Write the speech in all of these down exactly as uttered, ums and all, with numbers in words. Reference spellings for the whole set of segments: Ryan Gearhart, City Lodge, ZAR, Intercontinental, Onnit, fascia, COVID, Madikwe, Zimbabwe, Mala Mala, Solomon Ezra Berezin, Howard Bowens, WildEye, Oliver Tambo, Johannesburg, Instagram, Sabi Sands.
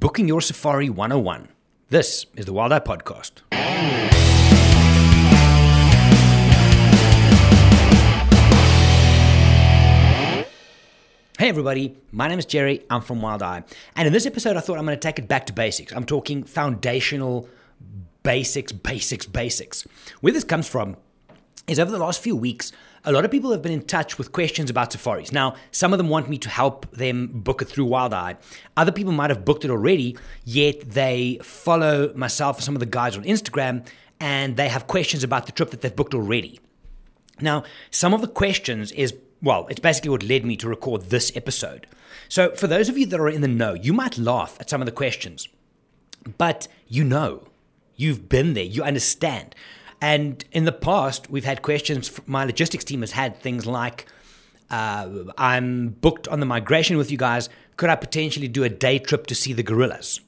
Booking Your Safari one oh one. This is the WildEye Podcast. Hey everybody, my name is Jerry, I'm from WildEye, and in this episode I thought I'm going to take it back to basics. I'm talking foundational basics, basics, basics. Where this comes from is over the last few weeks, a lot of people have been in touch with questions about safaris. Now, some of them want me to help them book it through WildEye. Other people might have booked it already, yet they follow myself and some of the guys on Instagram, and they have questions about the trip that they've booked already. Now, some of the questions is, well, it's basically what led me to record this episode. So for those of you that are in the know, you might laugh at some of the questions, but you know, you've been there, you understand. And in the past, we've had questions. My logistics team has had things like, uh, I'm booked on the migration with you guys. Could I potentially do a day trip to see the gorillas?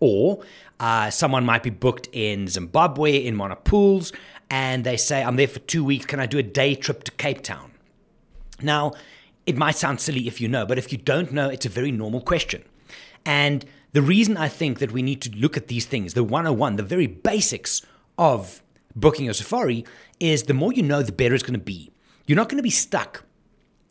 Or uh, someone might be booked in Zimbabwe, in Monopools, and they say, I'm there for two weeks. Can I do a day trip to Cape Town? Now, it might sound silly if you know, but if you don't know, it's a very normal question. And the reason I think that we need to look at these things, the one oh one, the very basics of booking a safari, is the more you know, the better it's going to be. You're not going to be stuck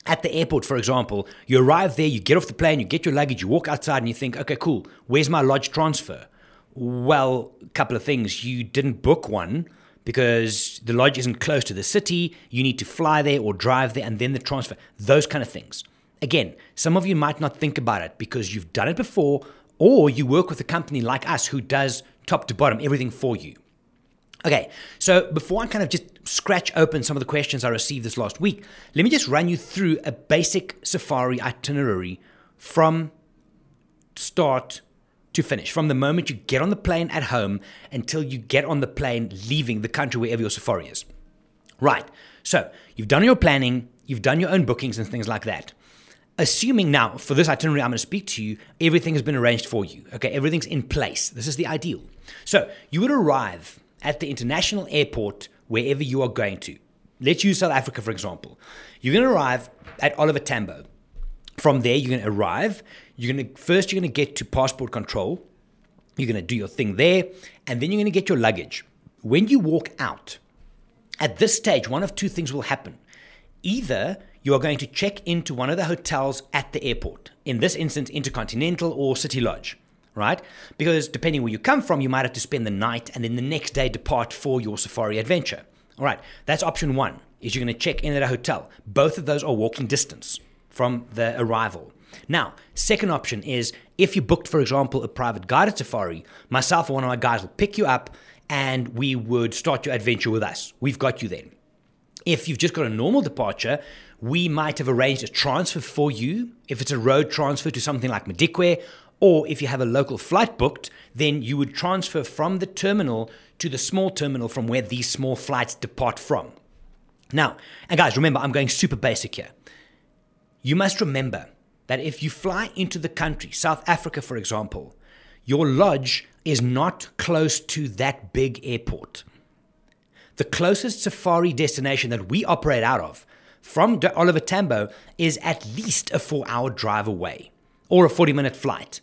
at the airport, for example. You arrive there, you get off the plane, you get your luggage, you walk outside and you think, okay, cool, where's my lodge transfer? Well, a couple of things. You didn't book one because the lodge isn't close to the city. You need to fly there or drive there and then the transfer, those kind of things. Again, some of you might not think about it because you've done it before, or you work with a company like us who does top to bottom everything for you. Okay, so before I kind of just scratch open some of the questions I received this last week, let me just run you through a basic safari itinerary from start to finish, from the moment you get on the plane at home until you get on the plane leaving the country wherever your safari is. Right, so you've done your planning, you've done your own bookings and things like that. Assuming now, for this itinerary I'm going to speak to you, everything has been arranged for you. Okay, everything's in place. This is the ideal. So you would arrive at the international airport, wherever you are going to. Let's use South Africa, for example. You're going to arrive at Oliver Tambo. From there, you're going to arrive. You're going to, first, you're going to get to passport control. You're going to do your thing there, and then you're going to get your luggage. When you walk out, at this stage, one of two things will happen. Either you are going to check into one of the hotels at the airport, in this instance, Intercontinental or City Lodge. Right? Because depending where you come from, you might have to spend the night and then the next day depart for your safari adventure. All right, that's option one, is you're going to check in at a hotel. Both of those are walking distance from the arrival. Now, second option is if you booked, for example, a private guided safari, myself or one of my guys will pick you up and we would start your adventure with us. We've got you then. If you've just got a normal departure, we might have arranged a transfer for you. If it's a road transfer to something like Madikwe, or if you have a local flight booked, then you would transfer from the terminal to the small terminal from where these small flights depart from. Now, and guys, remember, I'm going super basic here. You must remember that if you fly into the country, South Africa, for example, your lodge is not close to that big airport. The closest safari destination that we operate out of from Oliver Tambo is at least a four-hour drive away or a forty-minute flight.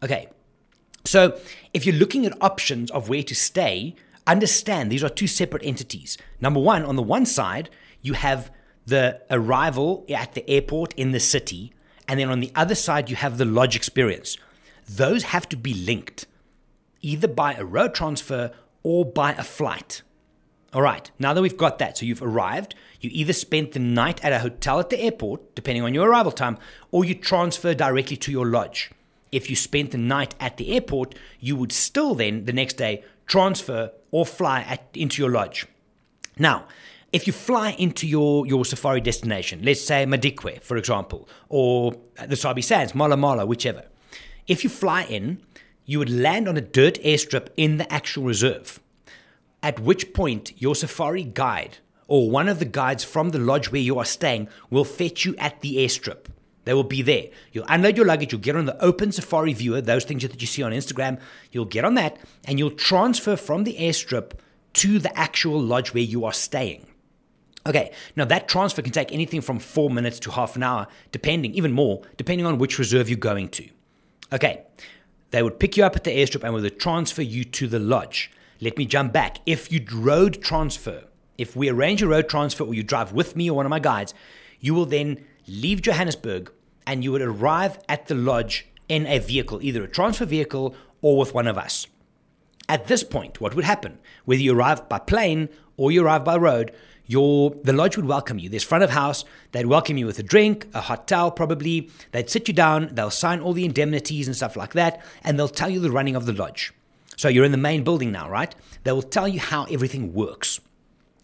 Okay, so if you're looking at options of where to stay, understand these are two separate entities. Number one, on the one side, you have the arrival at the airport in the city, and then on the other side, you have the lodge experience. Those have to be linked, either by a road transfer or by a flight. All right, now that we've got that, so you've arrived, you either spent the night at a hotel at the airport, depending on your arrival time, or you transfer directly to your lodge. If you spent the night at the airport, you would still then, the next day, transfer or fly at, into your lodge. Now, if you fly into your, your safari destination, let's say Madikwe, for example, or the Sabi Sands, Mala Mala, whichever. If you fly in, you would land on a dirt airstrip in the actual reserve, at which point your safari guide or one of the guides from the lodge where you are staying will fetch you at the airstrip. They will be there. You'll unload your luggage, you'll get on the open safari viewer, those things that you see on Instagram, you'll get on that, and you'll transfer from the airstrip to the actual lodge where you are staying. Okay, now that transfer can take anything from four minutes to half an hour, depending, even more, depending on which reserve you're going to. Okay, They would pick you up at the airstrip and would transfer you to the lodge. Let me jump back. If you road transfer, if we arrange a road transfer or you drive with me or one of my guides, you will then leave Johannesburg and you would arrive at the lodge in a vehicle, either a transfer vehicle or with one of us. At this point, what would happen? Whether you arrive by plane or you arrive by road, your, the lodge would welcome you. There's front of house. They'd welcome you with a drink, a hot towel probably. They'd sit you down. They'll sign all the indemnities and stuff like that. And they'll tell you the running of the lodge. So you're in the main building now, right? They will tell you how everything works.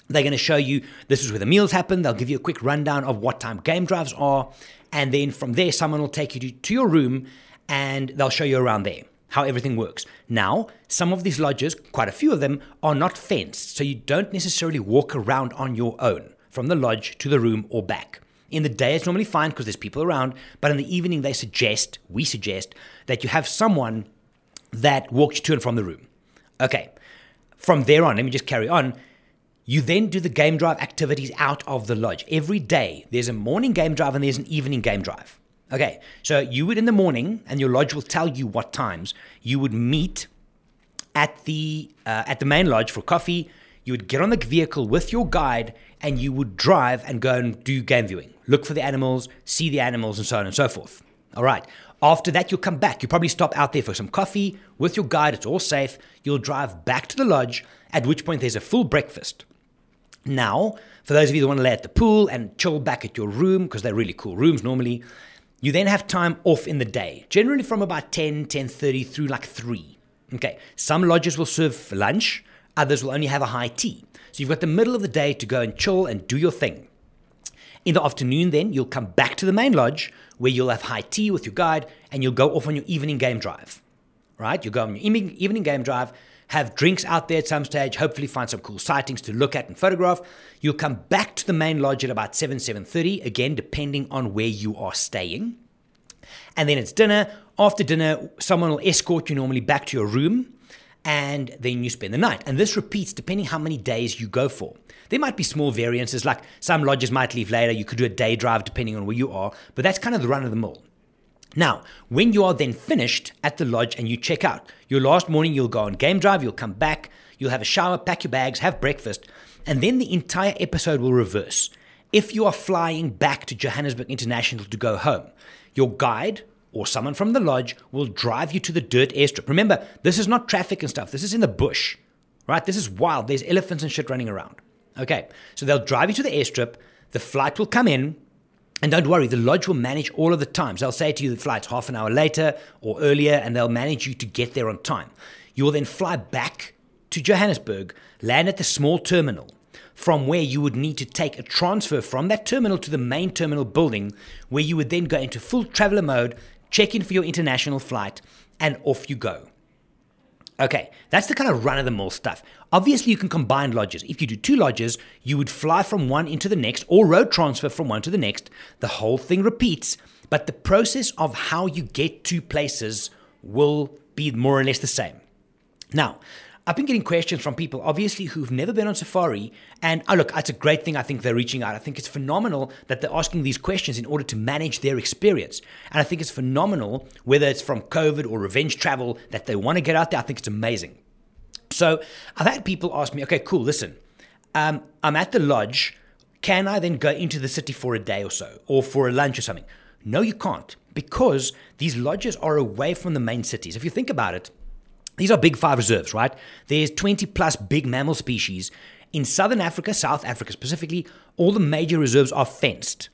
They're going to show you this is where the meals happen. They'll give you a quick rundown of what time game drives are. And then from there, someone will take you to, to your room and they'll show you around there, how everything works. Now, some of these lodges, quite a few of them, are not fenced. So you don't necessarily walk around on your own from the lodge to the room or back. In the day, it's normally fine because there's people around. But in the evening, they suggest, we suggest, that you have someone that walks you to and from the room. Okay, from there on, let me just carry on. You then do the game drive activities out of the lodge. Every day, there's a morning game drive and there's an evening game drive. Okay, so you would in the morning, and your lodge will tell you what times, you would meet at the uh, at the main lodge for coffee. You would get on the vehicle with your guide, and you would drive and go and do game viewing. Look for the animals, see the animals, and so on and so forth. All right. After that, you'll come back. You'll probably stop out there for some coffee with your guide. It's all safe. You'll drive back to the lodge, at which point there's a full breakfast. Now, for those of you that want to lay at the pool and chill back at your room, because they're really cool rooms normally, you then have time off in the day, generally from about ten, ten thirty through like three. Okay, some lodges will serve lunch, others will only have a high tea. So you've got the middle of the day to go and chill and do your thing. In the afternoon then, you'll come back to the main lodge where you'll have high tea with your guide and you'll go off on your evening game drive, right? You'll go on your evening game drive, have drinks out there at some stage, hopefully find some cool sightings to look at and photograph. You'll come back to the main lodge at about seven, seven thirty, again, depending on where you are staying. And then it's dinner. After dinner, someone will escort you normally back to your room, and then you spend the night. And this repeats depending how many days you go for. There might be small variances, like some lodges might leave later. You could do a day drive depending on where you are, but that's kind of the run of the mill. Now, when you are then finished at the lodge and you check out, your last morning you'll go on game drive, you'll come back, you'll have a shower, pack your bags, have breakfast, and then the entire episode will reverse. If you are flying back to Johannesburg International to go home, your guide or someone from the lodge will drive you to the dirt airstrip. Remember, this is not traffic and stuff. This is in the bush, right? This is wild. There's elephants and shit running around. Okay, so they'll drive you to the airstrip. The flight will come in. And don't worry, the lodge will manage all of the times. They'll say to you the flight's half an hour later or earlier, and they'll manage you to get there on time. You will then fly back to Johannesburg, land at the small terminal, from where you would need to take a transfer from that terminal to the main terminal building, where you would then go into full traveler mode, check in for your international flight, and off you go. Okay, that's the kind of run-of-the-mill stuff. Obviously, you can combine lodges. If you do two lodges, you would fly from one into the next or road transfer from one to the next. The whole thing repeats, but the process of how you get to places will be more or less the same. Now, I've been getting questions from people, obviously, who've never been on safari. And oh, look, it's a great thing. I think they're reaching out. I think it's phenomenal that they're asking these questions in order to manage their experience. And I think it's phenomenal, whether it's from COVID or revenge travel, that they want to get out there. I think it's amazing. So I've had people ask me, okay, cool, listen, um, I'm at the lodge. Can I then go into the city for a day or so, or for a lunch or something? No, you can't, because these lodges are away from the main cities. If you think about it, these are big five reserves, right? There's twenty plus big mammal species. In Southern Africa, South Africa specifically, all the major reserves are fenced.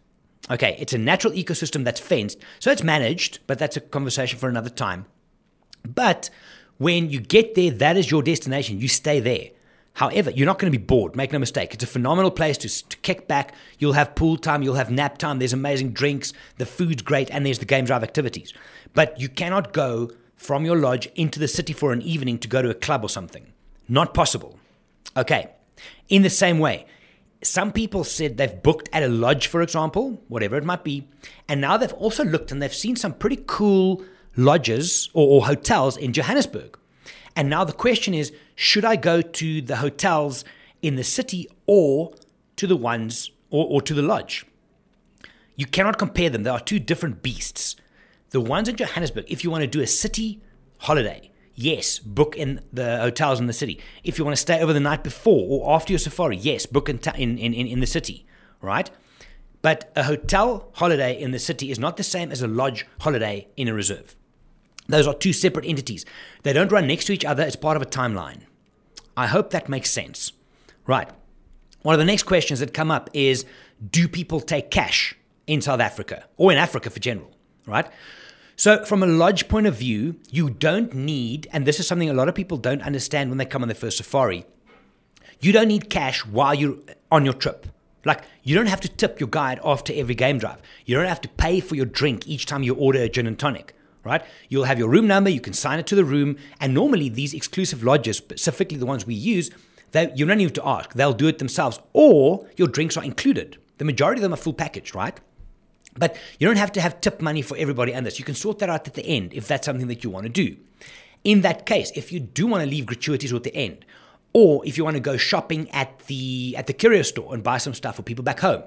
Okay, it's a natural ecosystem that's fenced, so it's managed, but that's a conversation for another time. But when you get there, that is your destination. You stay there. However, you're not going to be bored. Make no mistake. It's a phenomenal place to, to kick back. You'll have pool time. You'll have nap time. There's amazing drinks. The food's great, and there's the game drive activities. But you cannot go from your lodge into the city for an evening to go to a club or something. Not possible. Okay. In the same way, some people said they've booked at a lodge, for example, whatever it might be, and now they've also looked and they've seen some pretty cool lodges or, or hotels in Johannesburg. And now the question is, should I go to the hotels in the city or to the ones or, or to the lodge? You cannot compare them. They are two different beasts. The ones in Johannesburg, if you want to do a city holiday, yes, book in the hotels in the city. If you want to stay over the night before or after your safari, yes, book in in, in, in the city, right? But a hotel holiday in the city is not the same as a lodge holiday in a reserve. Those are two separate entities. They don't run next to each other. It's part of a timeline. I hope that makes sense. Right. One of the next questions that come up is, do people take cash in South Africa or in Africa for general, right? So from a lodge point of view, you don't need, and this is something a lot of people don't understand when they come on their first safari, you don't need cash while you're on your trip. Like, you don't have to tip your guide after every game drive. You don't have to pay for your drink each time you order a gin and tonic, right? You'll have your room number, you can sign it to the room, and normally these exclusive lodges, specifically the ones we use, they, you don't even have to ask. They'll do it themselves, or your drinks are included. The majority of them are full packaged, right? But you don't have to have tip money for everybody and this. You can sort that out at the end if that's something that you want to do. In that case, if you do want to leave gratuities at the end, or if you want to go shopping at the at the curio store and buy some stuff for people back home,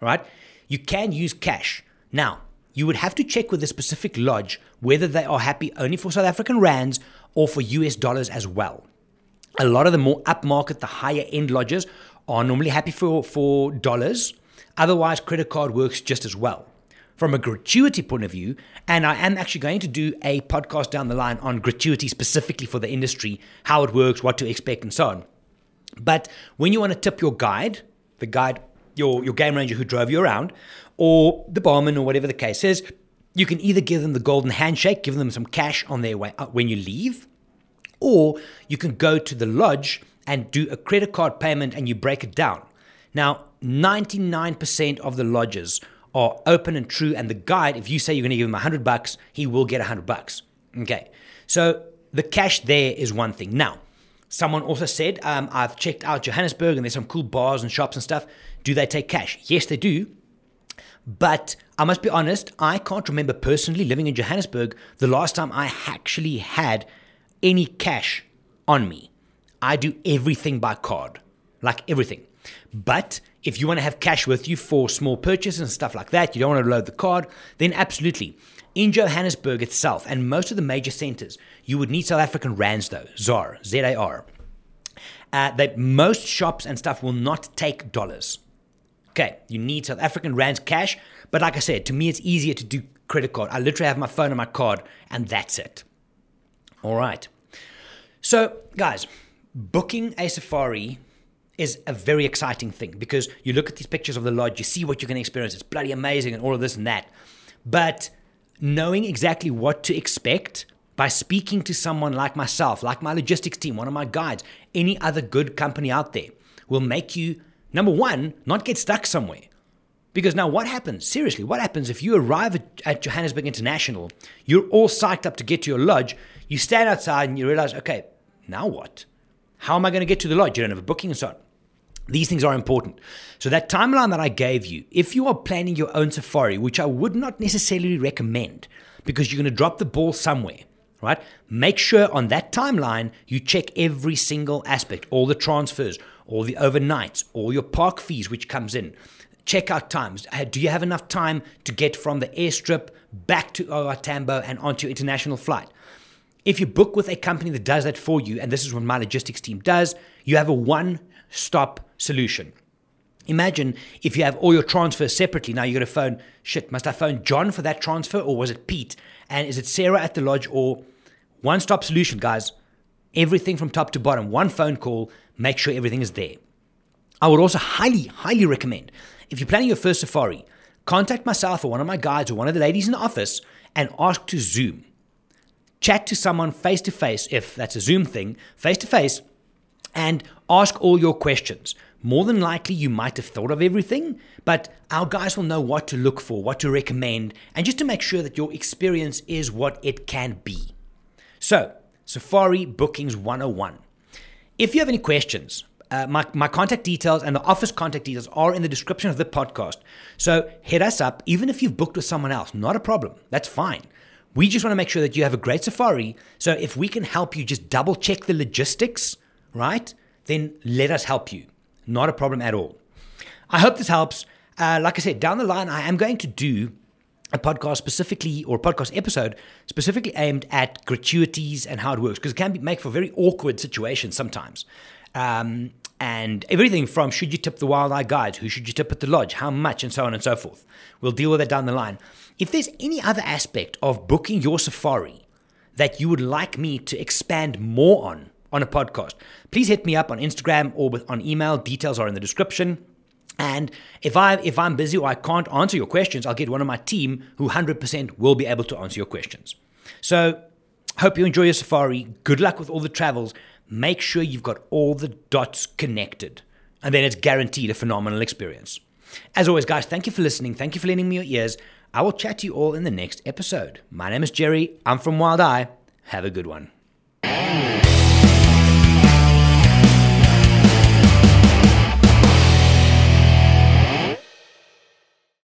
right? You can use cash. Now, you would have to check with the specific lodge whether they are happy only for South African rands or for U S dollars as well. A lot of the more upmarket, the higher end lodges are normally happy for, for dollars. Otherwise, credit card works just as well. From a gratuity point of view, and I am actually going to do a podcast down the line on gratuity specifically for the industry, how it works, what to expect, and so on. But when you want to tip your guide, the guide, your, your game ranger who drove you around, or the barman or whatever the case is, you can either give them the golden handshake, give them some cash on their way out when you leave, or you can go to the lodge and do a credit card payment and you break it down. Now, ninety-nine percent of the lodges are open and true, and the guide, if you say you're going to give him a hundred bucks, he will get a hundred bucks. Okay, so the cash there is one thing. Now, someone also said, um, I've checked out Johannesburg and there's some cool bars and shops and stuff. Do they take cash? Yes, they do. But I must be honest, I can't remember personally living in Johannesburg the last time I actually had any cash on me. I do everything by card, like everything. But if you want to have cash with you for small purchases and stuff like that, you don't want to load the card, then absolutely. In Johannesburg itself and most of the major centers, you would need South African rands though, Z A R, Z A R. Uh, that most shops and stuff will not take dollars. Okay, you need South African rands cash, but like I said, to me it's easier to do credit card. I literally have my phone and my card and that's it. All right. So guys, booking a safari is a very exciting thing because you look at these pictures of the lodge, you see what you can experience, it's bloody amazing and all of this and that. But knowing exactly what to expect by speaking to someone like myself, like my logistics team, one of my guides, any other good company out there will make you, number one, not get stuck somewhere. Because now what happens, seriously, what happens if you arrive at, at Johannesburg International, you're all psyched up to get to your lodge, you stand outside and you realize, okay, now what? How am I going to get to the lodge? You don't have a booking and so on. These things are important. So that timeline that I gave you, if you are planning your own safari, which I would not necessarily recommend because you're going to drop the ball somewhere, right? Make sure on that timeline, you check every single aspect, all the transfers, all the overnights, all your park fees, which comes in, checkout times. Do you have enough time to get from the airstrip back to Oliver Tambo and onto your international flight? If you book with a company that does that for you, and this is what my logistics team does, you have a one-stop solution. Imagine if you have all your transfers separately. Now you got to phone, shit, must I phone John for that transfer or was it Pete? And is it Sarah at the lodge or one-stop solution, guys? Everything from top to bottom, one phone call, make sure everything is there. I would also highly, highly recommend, if you're planning your first safari, contact myself or one of my guides or one of the ladies in the office and ask to Zoom. Chat to someone face-to-face, if that's a Zoom thing, face-to-face, and ask all your questions. More than likely, you might have thought of everything, but our guys will know what to look for, what to recommend, and just to make sure that your experience is what it can be. So, Safari Bookings one oh one. If you have any questions, uh, my, my contact details and the office contact details are in the description of the podcast. So, hit us up, even if you've booked with someone else, not a problem, that's fine. We just want to make sure that you have a great safari. So if we can help you just double check the logistics, right? Then let us help you. Not a problem at all. I hope this helps. Uh, like I said, down the line, I am going to do a podcast specifically, or podcast episode specifically aimed at gratuities and how it works, because it can be, make for very awkward situations sometimes. Um, and everything from should you tip the WildEye guides, who should you tip at the lodge, how much, and so on and so forth. We'll deal with that down the line. If there's any other aspect of booking your safari that you would like me to expand more on, on a podcast, please hit me up on Instagram or with, on email. Details are in the description. And if, I, if I'm busy or I can't answer your questions, I'll get one of my team who one hundred percent will be able to answer your questions. So hope you enjoy your safari. Good luck with all the travels. Make sure you've got all the dots connected, and then it's guaranteed a phenomenal experience. As always, guys, thank you for listening. Thank you for lending me your ears. I will chat to you all in the next episode. My name is Jerry. I'm from WildEye. Have a good one.